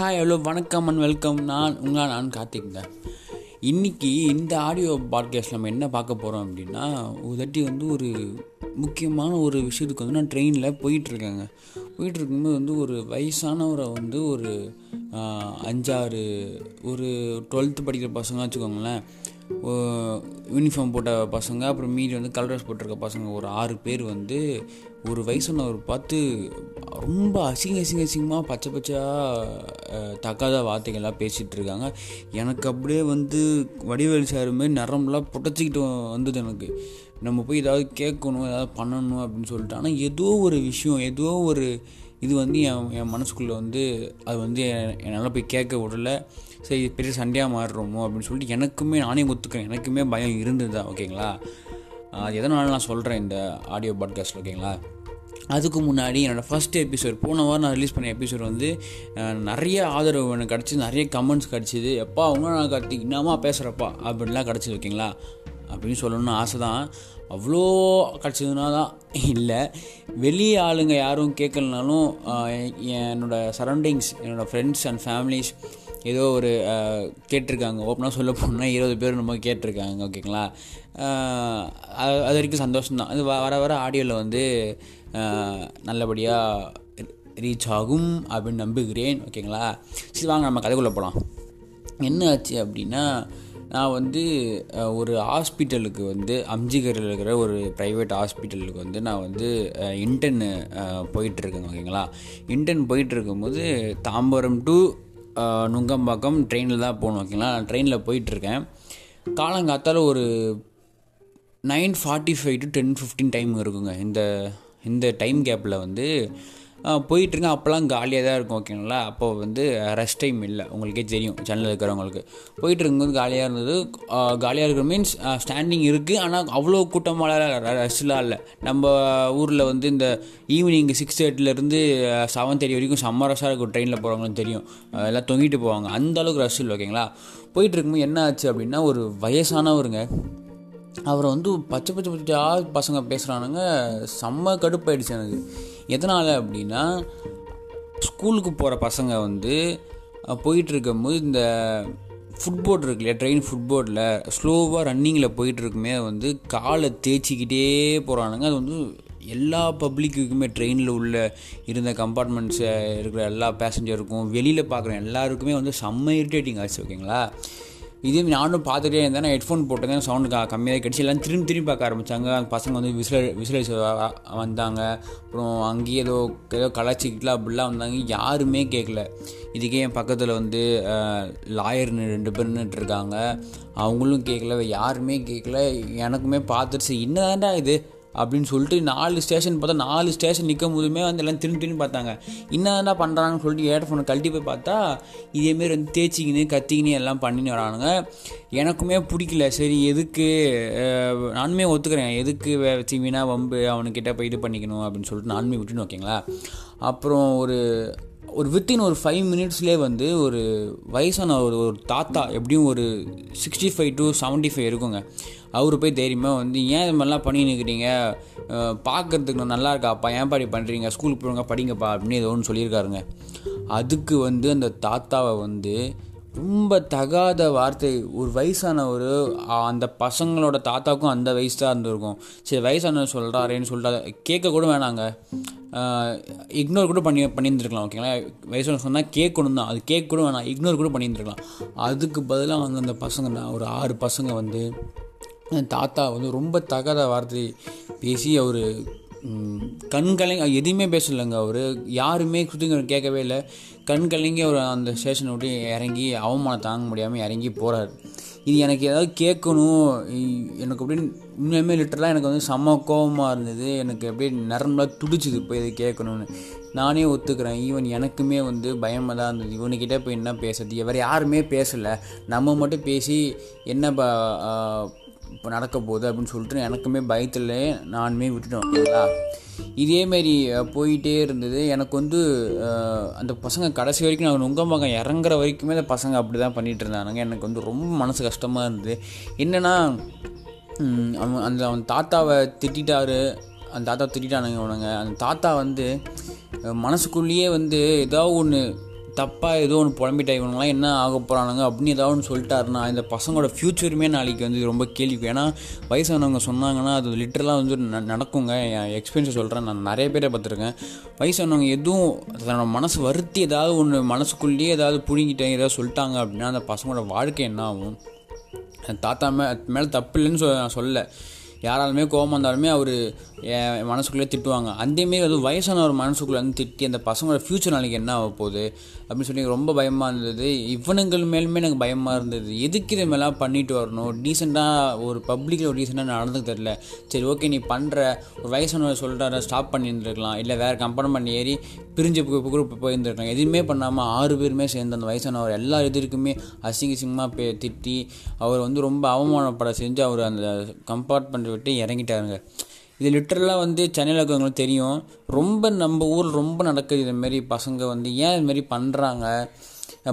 Hi, hello, வணக்கம் and welcome. நான் கார்த்திக்ங்க. இன்றைக்கி இந்த ஆடியோ பாட்காஸ்ட் நம்ம என்ன பார்க்க போகிறோம் அப்படின்னா, உதட்டி வந்து ஒரு முக்கியமான ஒரு விஷயத்துக்கு வந்து நான் ட்ரெயினில் போயிட்டுருக்கும்போது வந்து ஒரு வயசானவரை வந்து ஒரு 5-6 ஒரு 12th படிக்கிற பசங்க வச்சுக்கோங்களேன், யூனிஃபார்ம் போட்ட பசங்க, அப்புறம் மீதி வந்து கலர் ட்ரெஸ் போட்டிருக்க பசங்க ஒரு 6 பேர் வந்து ஒரு வயசானவர் பார்த்து ரொம்ப அசிங்கமாக பச்சையாக தக்காத வார்த்தைகள்லாம் பேசிகிட்ருக்காங்க. எனக்கு அப்படியே வந்து வடிவேல் சார் மாரி நரம்பெலாம் புடச்சிக்கிட்டு வந்தது. எனக்கு நம்ம போய் ஏதாவது கேட்கணும், ஏதாவது பண்ணணும் அப்படின்னு சொல்லிட்டு, ஆனால் ஏதோ ஒரு இது வந்து என் மனசுக்குள்ளே வந்து அது வந்து என்னால் போய் கேட்க விடல. சரி, இது பெரிய சண்டையாக மாறுறோமோ அப்படின்னு சொல்லிட்டு நானே ஒத்துக்கிறேன், எனக்குமே பயம் இருந்தது. ஓகேங்களா, அது எதனால நான் சொல்கிறேன் இந்த ஆடியோ பாட்காஸ்ட்டில். ஓகேங்களா, அதுக்கு முன்னாடி என்னோடய ஃபஸ்ட்டு எபிசோட், போன வாரம் நான் ரிலீஸ் பண்ண எபிசோட் வந்து நிறைய ஆதரவு எனக்கு கிடச்சிது, நிறைய கமெண்ட்ஸ் கிடச்சிது. எப்பா அவங்க நான் கற்றுக்கினாமா பேசுகிறப்பா அப்படின்லாம் கிடச்சிது. ஓகேங்களா, அப்படின்னு சொல்லணும்னு ஆசை தான். அவ்வளோ கிடச்சதுனா தான் இல்லை, வெளியே ஆளுங்க யாரும் கேட்கலனாலும் என்னோடய சரௌண்டிங்ஸ், என்னோடய ஃப்ரெண்ட்ஸ் அண்ட் ஃபேமிலிஸ் ஏதோ ஒரு கேட்டிருக்காங்க. ஓப்பனாக சொல்ல போனால் 20 பேர் நம்ம கேட்டிருக்காங்க. ஓகேங்களா, அது வரைக்கும் சந்தோஷம்தான். அது வர ஆடியோவில் வந்து நல்லபடியாக ரீச் ஆகும் அப்படின்னு நம்புகிறேன். ஓகேங்களா, சரி வாங்க நம்ம கதைக்குள்ளே போகலாம். என்ன ஆச்சு அப்படின்னா, நான் வந்து ஒரு ஹாஸ்பிட்டலுக்கு வந்து அம்ஜிகரில் இருக்கிற ஒரு ப்ரைவேட் ஹாஸ்பிட்டலுக்கு வந்து நான் வந்து இன்டர்னு போயிட்டுருக்கேன். ஓகேங்களா, இன்டர்ன் போயிட்டுருக்கும்போது தாம்பரம் டு நுங்கம்பாக்கம் ட்ரெயினில் தான் போகணும். ஓகேங்களா, நான் ட்ரெயினில் போயிட்டுருக்கேன். காலங்காத்தால் ஒரு 9:45 to 10:15 டைம் இருக்குங்க. இந்த டைம் கேப்பில் வந்து போயிட்டுருங்க. அப்போல்லாம் காலியாக தான் இருக்கும். ஓகேங்களா, அப்போ வந்து ரெஸ்ட் டைம் இல்லை, உங்களுக்கே தெரியும் சென்னையில் இருக்கிறவங்களுக்கு. போயிட்டு இருக்கும்போது காலியாக இருந்தது. காலியாக இருக்கிற மீன்ஸ் ஸ்டாண்டிங் இருக்குது, ஆனால் அவ்வளோ கூட்டமாக ரெஸ்ட்லாம் இல்லை. நம்ம ஊரில் வந்து இந்த ஈவினிங் 6:30 to 7:30 வரைக்கும் செம்ம ரஷ்ஷாக இருக்கும். ட்ரெயினில் போகிறவங்களும் தெரியும், எல்லாம் தொங்கிட்டு போவாங்க, அந்தளவுக்கு ரஷ் இல்லை. ஓகேங்களா, போயிட்டு இருக்கும்போது என்ன ஆச்சு அப்படின்னா, ஒரு வயசானவருங்க, அவரை வந்து பச்சையா பசங்க பேசுகிறானுங்க. செம்ம கடுப்பாயிடுச்சு எனக்கு. எதனால் அப்படின்னா, ஸ்கூலுக்கு போகிற பசங்க வந்து போயிட்டுருக்கும்போது இந்த ஃபுட்போர்ட் இருக்கு இல்லையா, ட்ரெயின் ஃபுட்போர்டில் ஸ்லோவாக ரன்னிங்கில் போயிட்டுருக்குமே வந்து காலை தேய்ச்சிக்கிட்டே போகிறானுங்க. அது வந்து எல்லா பப்ளிக்குமே, ட்ரெயினில் உள்ள இருந்த கம்பார்ட்மெண்ட்ஸ் இருக்கிற எல்லா பேசஞ்சருக்கும், வெளியில் பார்க்குற எல்லாருக்குமே வந்து செம்ம இரிட்டேட்டிங் ஆச்சு. ஓகேங்களா, இதே நானும் பார்த்துட்டே இருந்தேன். நான் ஹெட்ஃபோன் போட்டேன், சவுண்டு கம்மியாக கிடச்சி எல்லாம் திரும்பி பார்க்க ஆரம்பித்தாங்க. அந்த பசங்க வந்து விசிலடிச்சு வந்தாங்க. அப்புறம் அங்கேயே ஏதோ கலாச்சிக்கிட்டலாம் அப்படிலாம் வந்தாங்க. யாருமே கேட்கல. இதுக்கே என் பக்கத்தில் வந்து லாயர்னு 2 பேர் நின்றுட்டுருக்காங்க, அவங்களும் கேட்கல, யாருமே கேட்கல. எனக்குமே பார்த்துருச்சு, என்னதான்டா இது அப்படின்னு சொல்லிட்டு 4 ஸ்டேஷன் பார்த்தா, 4 ஸ்டேஷன் நிற்கும் போதுமே வந்து எல்லாம் திரும்பி பார்த்தாங்க. என்னதான்டா பண்ணுறாங்கன்னு சொல்லிட்டு ஹெட்ஃபோனை கழட்டி போய் பார்த்தா இதேமாரி வந்து தேய்ச்சிக்கின்னு கத்திக்கின்னு எல்லாம் பண்ணின்னு வரானுங்க. எனக்குமே பிடிக்கல. சரி, எதுக்கு, நானுமே ஒத்துக்கிறேன், எதுக்கு வச்சிங்கன்னா வம்பு அவனுக்கிட்ட போய் இது பண்ணிக்கணும் அப்படின்னு சொல்லிட்டு நானுமே விட்டுன்னு. ஓகேங்களா, அப்புறம் ஒரு வித்தின் ஒரு 5 minutesலே வந்து ஒரு வயசான ஒரு தாத்தா, எப்படியும் ஒரு 65 to 75 இருக்குங்க, அவரு போய் தைரியமாக வந்து, ஏன் இது மாதிரிலாம் பண்ணின்னு இருக்கிறீங்க, பார்க்குறதுக்கு நான் நல்லா இருக்காப்பா, ஏன் பாடி பண்ணுறீங்க, ஸ்கூலுக்கு போடுங்க, படிங்கப்பா அப்படின்னு ஏதோ ஒன்று சொல்லியிருக்காருங்க. அதுக்கு வந்து அந்த தாத்தாவை வந்து ரொம்ப தகாத வார்த்தை, ஒரு வயசானவர், அந்த பசங்களோட தாத்தாவுக்கும் அந்த வயசு தான் இருந்திருக்கும். சரி, வயசானவர் சொல்கிறாரேன்னு சொல்லிட்டு கேட்க கூட வேணாங்க, இக்னோர் கூட பண்ணியிருந்துருக்கலாம். ஓகேங்களா, வயசானவர் சொன்னால் கேட்கணும் தான், அது கேட்க கூட வேணாம், இக்னோர் கூட பண்ணியிருந்துருக்கலாம். அதுக்கு பதிலாக வந்து அந்த பசங்க, நான் ஒரு 6 பசங்க வந்து தாத்தா வந்து ரொம்ப தகாத வார்த்தை பேசி, அவர் கண்கலைங்க, எதுவுமே பேசலைங்க. அவர் யாருமே சுற்றிங்க கேட்கவே இல்லை, கண்கலைங்க அவர் அந்த ஸ்டேஷனை விட்டு இறங்கி, அவமானம் தாங்க முடியாமல் இறங்கி போகிறார். இது எனக்கு ஏதாவது கேட்கணும், எனக்கு அப்படின்னு உண்மையுமே லிட்டரலாக எனக்கு வந்து செம்ம கோபமாக இருந்தது. எனக்கு அப்படியே நரம்பெலாம் துடிச்சிது போய் இதை கேட்கணும்னு. நானே ஒத்துக்கிறேன், ஈவன் எனக்குமே வந்து பயமாக தான் இருந்தது, இவனுக்கிட்ட போய் என்ன பேசுறது, வேறு யாருமே பேசலை, நம்ம மட்டும் பேசி என்ன இப்போ நடக்க போகுது அப்படின்னு சொல்லிட்டு எனக்குமே பயத்தில் நானுமே விட்டுட்டேன். ஓகேங்களா, இதேமாரி போயிட்டே இருந்தது. எனக்கு வந்து அந்த பசங்க கடைசி வரைக்கும், நான் நுங்கம்பாக்கம் இறங்குற வரைக்குமே அந்த பசங்க அப்படி தான் பண்ணிகிட்டு இருந்தானுங்க. எனக்கு வந்து ரொம்ப மனசு கஷ்டமாக இருந்தது. என்னென்னா, அவன் தாத்தாவை திட்டாரு, அந்த தாத்தா திட்டானுங்க. அந்த தாத்தா வந்து மனசுக்குள்ளேயே வந்து ஏதாவது ஒன்று தப்பாக ஏதோ ஒன்று புலம்பிட்டா இவங்களாம் என்ன ஆக போகிறானுங்க அப்படின்னு ஏதாவது ஒன்று சொல்லிட்டாருன்னா இந்த பசங்களோட ஃப்யூச்சருமே நாளைக்கு வந்து ரொம்ப கேள்வி. ஏன்னா வயசானவங்க சொன்னாங்கன்னா அது லிட்டரலாக வந்து நடக்குங்க. என் எக்ஸ்பீரியன்ஸை சொல்கிறேன், நான் நிறைய பேரை பார்த்துருக்கேன். வயசானவங்க எதுவும் தன்னோட மனசு வருத்தி ஏதாவது ஒன்று மனசுக்குள்ளேயே ஏதாவது புழுங்கிட்டேன் ஏதாவது சொல்லிட்டாங்க அப்படின்னா அந்த பசங்களோட வாழ்க்கை என்ன ஆகும்? தாத்தா மேலே தப்பு இல்லைன்னு நான் சொல்லலை, யாராலுமே கோபமாக இருந்தாலுமே அவர் மனசுக்குள்ளே திட்டுவாங்க. அதேமாரி அது வயசான ஒரு மனசுக்குள்ளே வந்து திட்டி அந்த பசங்களோட ஃப்யூச்சர் நாளைக்கு என்ன ஆக போகுது அப்படின்னு சொல்லி ரொம்ப பயமாக இருந்தது. இவனுங்கள் மேலுமே எனக்கு பயமாக இருந்தது, எதுக்கு இது மேலாம் பண்ணிட்டு வரணும்? டீசெண்டாக ஒரு பப்ளிக்கில் ஒரு டீசெண்டாக நடந்துக்கு தெரில. சரி ஓகே, நீ பண்ணுற ஒரு வயசானவர் சொல்கிற ஸ்டாப் பண்ணியிருந்துருக்கலாம், இல்லை வேறு கம்பெனி ஏறி பிரிஞ்சு குரூப் போயிருந்துருக்கலாம். எதுவுமே பண்ணாமல் 6 பேருமே சேர்ந்து அந்த வயசானவர் எல்லா எதிர்க்குமே அசிங்கமாக திட்டி அவர் வந்து ரொம்ப அவமானப்பட செஞ்சு அவர் அந்த கம்பார்ட்மெண்ட் விட்டு இறங்கிட்டாருங்க. இது லிட்டரலாக வந்து சென்னையில் இருக்கவங்களுக்கு தெரியும். ரொம்ப நம்ம ஊர் ரொம்ப நடக்குது இதுமாரி. பசங்க வந்து ஏன் இதுமாரி பண்ணுறாங்க?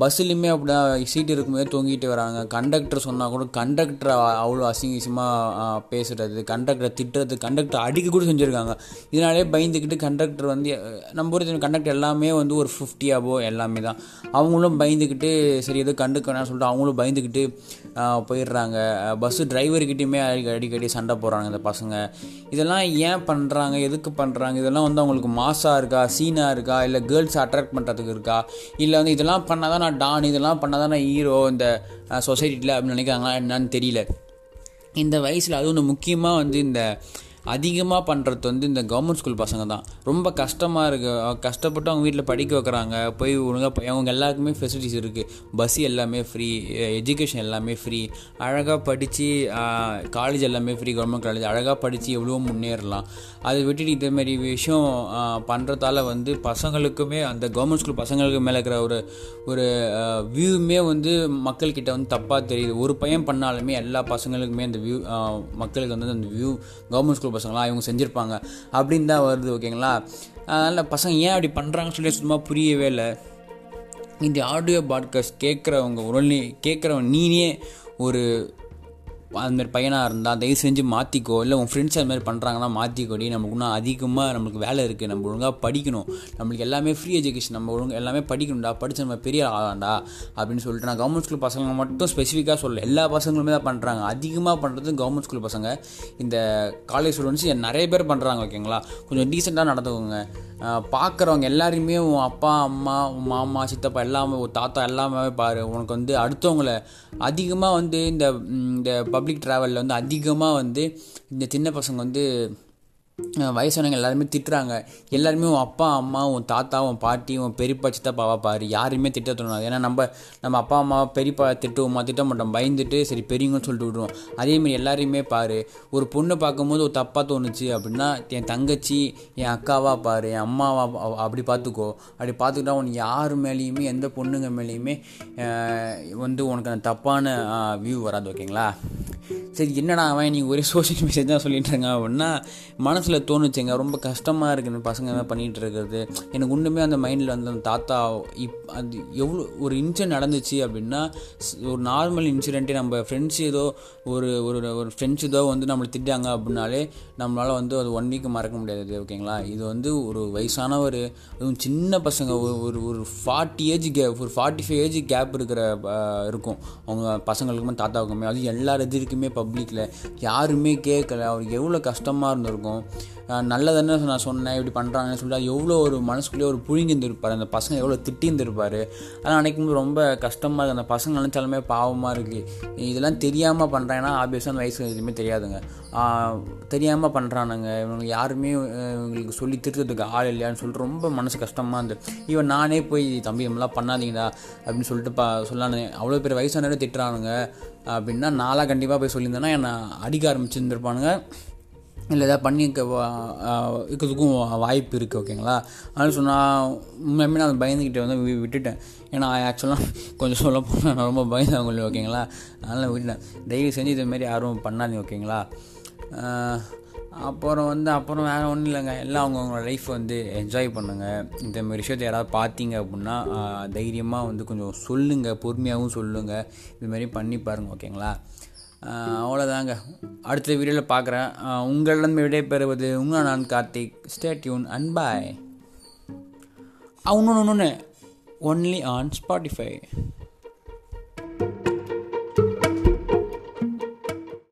பஸ்ஸுலேயுமே அப்படி தான் சீட்டு இருக்கும்போது தொங்கிட்டு வராங்க. கண்டக்டர் சொன்னால் கூட கண்டக்டரை அவ்வளோ அசிங்கமாக பேசுகிறது, கண்டக்டரை திட்டுறது, கண்டக்டர் அடிக்க கூட செஞ்சுருக்காங்க. இதனாலே பயந்துக்கிட்டு கண்டக்டர் வந்து நம்ம ஒரு கண்டக்டர் எல்லாமே வந்து ஒரு 50 above எல்லாமே தான். அவங்களும் பயந்துக்கிட்டு சரி எதுவும் கண்டுக்க வேணாம்னு சொல்லிட்டு அவங்களும் பயந்துக்கிட்டு போயிடுறாங்க. பஸ்ஸு டிரைவர்கிட்டையுமே அடிக்கடி சண்டை போடுறாங்க இந்த பசங்க. இதெல்லாம் ஏன் பண்ணுறாங்க, எதுக்கு பண்ணுறாங்க? இதெல்லாம் வந்து அவங்களுக்கு மாஸாக இருக்கா, சீனாக இருக்கா, இல்லை கேர்ள்ஸ் அட்ராக்ட் பண்ணுறதுக்கு இருக்கா, இல்லை வந்து இதெல்லாம் பண்ணால் தான் நான் டான், இதெல்லாம் பண்ணால் தான் நான் ஹீரோ இந்த சொசைட்டியில் அப்படின்னு நினைக்கிறாங்களா என்னன்னு தெரியல. இந்த வயசில் அது ஒன்று முக்கியமாக வந்து இந்த அதிகமாக பண்ணுறது வந்து இந்த கவர்மெண்ட் ஸ்கூல் பசங்க தான். ரொம்ப கஷ்டமாக இருக்குது, கஷ்டப்பட்டு அவங்க வீட்டில் படிக்க வைக்கிறாங்க. போய் ஒழுங்காக போய் அவங்க எல்லாருக்குமே ஃபெசிலிட்டிஸ் இருக்குது, பஸ் எல்லாமே ஃப்ரீ, எஜுகேஷன் எல்லாமே ஃப்ரீ, அழகாக படித்து காலேஜ் எல்லாமே ஃப்ரீ, கவர்மெண்ட் காலேஜ் அழகாக படித்து எவ்வளோ முன்னேறலாம். அதை விட்டுட்டு இதேமாரி விஷயம் பண்ணுறதால வந்து பசங்களுக்குமே அந்த கவர்மெண்ட் ஸ்கூல் பசங்களுக்கு மேலே இருக்கிற ஒரு வியூவுமே வந்து மக்கள்கிட்ட வந்து தப்பாக தெரியுது. ஒரு பையன் பண்ணாலுமே எல்லா பசங்களுக்குமே அந்த வியூ மக்களுக்கு வந்து அந்த வியூ கவர்மெண்ட் ஸ்கூல் பசங்களாம் இவங்க செஞ்சுருப்பாங்க அப்படின்னு தான் வருது. ஓகேங்களா? அதனால் பசங்க ஏன் அப்படி பண்ணுறாங்கன்னு சொல்லி சும்மா புரியவே இல்லை. இந்த ஆடியோ பாட்காஸ்ட் கேட்குறவங்க உடனே கேட்குறவங்க நீனே ஒரு அதுமாதிரி பையனாக இருந்தால் தயவு செஞ்சு மாற்றிக்கோ, இல்லை உங்கள் ஃப்ரெண்ட்ஸ் அதுமாதிரி பண்ணுறாங்கன்னா மாற்றிக்கோடி. நமக்கு இன்னும் அதிகமாக நம்மளுக்கு வேலை இருக்குது, நம்ம ஒழுங்காக படிக்கணும், நம்மளுக்கு எல்லாமே ஃப்ரீ எஜுகேஷன், நம்ம ஒழுங்காக எல்லாமே படிக்கணும்டா, படித்து நம்ம பெரிய ஆளாண்டா அப்படின்னு சொல்லிட்டு நான் கவர்மெண்ட் ஸ்கூல் பசங்க மட்டும் ஸ்பெசிஃபிக்காக சொல்ல எல்லா பசங்களுமே தான் பண்ணுறாங்க. அதிகமாக பண்ணுறது கவர்மெண்ட் ஸ்கூல் பசங்க, இந்த காலேஜ் ஸ்டூடெண்ட்ஸ் நிறைய பேர் பண்ணுறாங்க. ஓகேங்களா? கொஞ்சம் டீசெண்டாக நடந்துக்கோங்க. பார்க்குறவங்க எல்லாருமே உன் அப்பா அம்மா உன் மாமா சித்தப்பா எல்லாமே ஒரு தாத்தா எல்லாமே பாரு. உனக்கு வந்து அடுத்தவங்கள அதிகமாக வந்து இந்த பப்ளிக் ட்ராவலில் வந்து அதிகமாக வந்து இந்த சின்ன பசங்க வந்து வயசானவங்க எல்லாருமே திட்டுறாங்க. எல்லாருமே உன் அப்பா அம்மா உன் தாத்தா உன் பாட்டி உன் பெரியப்பா சித்தப்பாவா பாரு, யாரையுமே திட்ட தோணாது. ஏன்னா நம்ம அப்பா அம்மா பெரியப்பா திட்டுவோமா? திட்ட மாட்டோம், பயந்துட்டு சரி பெரியவங்கன்னு சொல்லிட்டு விடுவோம். அதேமாதிரி எல்லாரையுமே பாரு. ஒரு பொண்ணு பார்க்கும்போது ஒரு தப்பாக தோணுச்சு அப்படின்னா என் தங்கச்சி என் அக்காவா பாரு, என் அம்மாவா அப்படி பார்த்துக்கோ. அப்படி பார்த்துக்கிட்டா உனக்கு யார் மேலேயுமே எந்த பொண்ணுங்க மேலேயுமே வந்து உனக்கு அந்த தப்பான வியூ வராது. ஓகேங்களா? சரி என்னடா அவன் நீங்கள் ஒரே சோஷியல் மெசேஜ் தான் சொல்லிட்டுருங்க அப்படின்னா மனசில் தோணுச்சுங்க. ரொம்ப கஷ்டமாக இருக்குது பசங்க என்ன பண்ணிகிட்டு இருக்கிறது. எனக்கு ஒன்றுமே அந்த மைண்டில் வந்து அந்த தாத்தா அது எவ்வளோ ஒரு இன்சிடென்ட் நடந்துச்சு அப்படின்னா ஒரு நார்மல் இன்சிடென்ட்டே நம்ம ஃப்ரெண்ட்ஸ் ஏதோ ஒரு ஒரு ஃப்ரெண்ட்ஸ் ஏதோ வந்து நம்மளை திட்டாங்க அப்படின்னாலே நம்மளால் வந்து அது 1 week மறக்க முடியாது. ஓகேங்களா? இது வந்து ஒரு வயசான ஒரு சின்ன பசங்க ஒரு ஒரு 40-45 ஏஜ் கேப் இருக்கும் அவங்க பசங்களுக்குமே தாத்தாவுக்குமே. அது எல்லா எதிர்க்குமே பப்ளிக்கில் யாருமே கேட்கல. அவருக்கு எவ்வளோ கஷ்டமாக இருந்திருக்கும். நல்லதானே நான் சொன்னேன் இப்படி பண்ணுறாங்கன்னு சொல்லிட்டு எவ்வளோ ஒரு மனசுக்குள்ளேயே ஒரு புழுங்கிருந்துருப்பார், அந்த பசங்க எவ்வளோ திட்டிருந்துருப்பார். அதெல்லாம் நினைக்கும்போது ரொம்ப கஷ்டமாக இருக்குது. அந்த பசங்க நினச்சாலுமே பாவமாக இருக்குது. இதெல்லாம் தெரியாமல் பண்ணுறாங்கன்னா ஆப்வியஸாக அந்த வயசு எதுவுமே தெரியாதுங்க, தெரியாமல் பண்ணுறானுங்க. இவங்க யாருமே இவங்களுக்கு சொல்லி திருத்ததுக்கு ஆள் இல்லையான்னு சொல்லிட்டு ரொம்ப மனசு கஷ்டமாக இருந்து இவன் நானே போய் தம்பி நம்மளாம் பண்ணாதீங்கடா அப்படின்னு சொல்லிட்டு சொல்லானே. அவ்வளோ பேர் வயசானவரே திட்டுறானுங்க அப்படின்னா நாளாக கண்டிப்பாக போய் சொல்லியிருந்தேன்னா என்னை அடிக்க ஆரம்பிச்சுருந்துருப்பானுங்க, இல்லை எதாவது பண்ணி இருக்கிறதுக்கும் வாய்ப்பு இருக்குது. ஓகேங்களா? அதனால் சொன்னால் உண்மையுமே நான் பயந்துக்கிட்டே வந்து விட்டுட்டேன். ஏன்னா ஆக்சுவலாக கொஞ்சம் சொல்ல போனால் நான் ரொம்ப பயந்தாங்க இல்லை. ஓகேங்களா? அதனால் விட்டுட்டேன். தயவு செஞ்சு இதுமாரி யாரும் பண்ணாதீங்க. ஓகேங்களா? அப்புறம் வேறு ஒன்றும் இல்லைங்க. எல்லாம் அவங்கவுங்களோட லைஃப் வந்து என்ஜாய் பண்ணுங்கள். இந்தமாதிரி விஷயத்தை யாராவது பார்த்தீங்க அப்படின்னா தைரியமாக வந்து கொஞ்சம் சொல்லுங்கள், பொறுமையாகவும் சொல்லுங்கள். இதுமாரி பண்ணி பாருங்கள். ஓகேங்களா? அவ்வளோதாங்க. அடுத்த வீடியோவில் பார்க்குறேன். உங்களிடம் விடைபெறுவது உங்கள் நான் Karthik. Stay tune and bye. இன்னொன்று only on Spotify.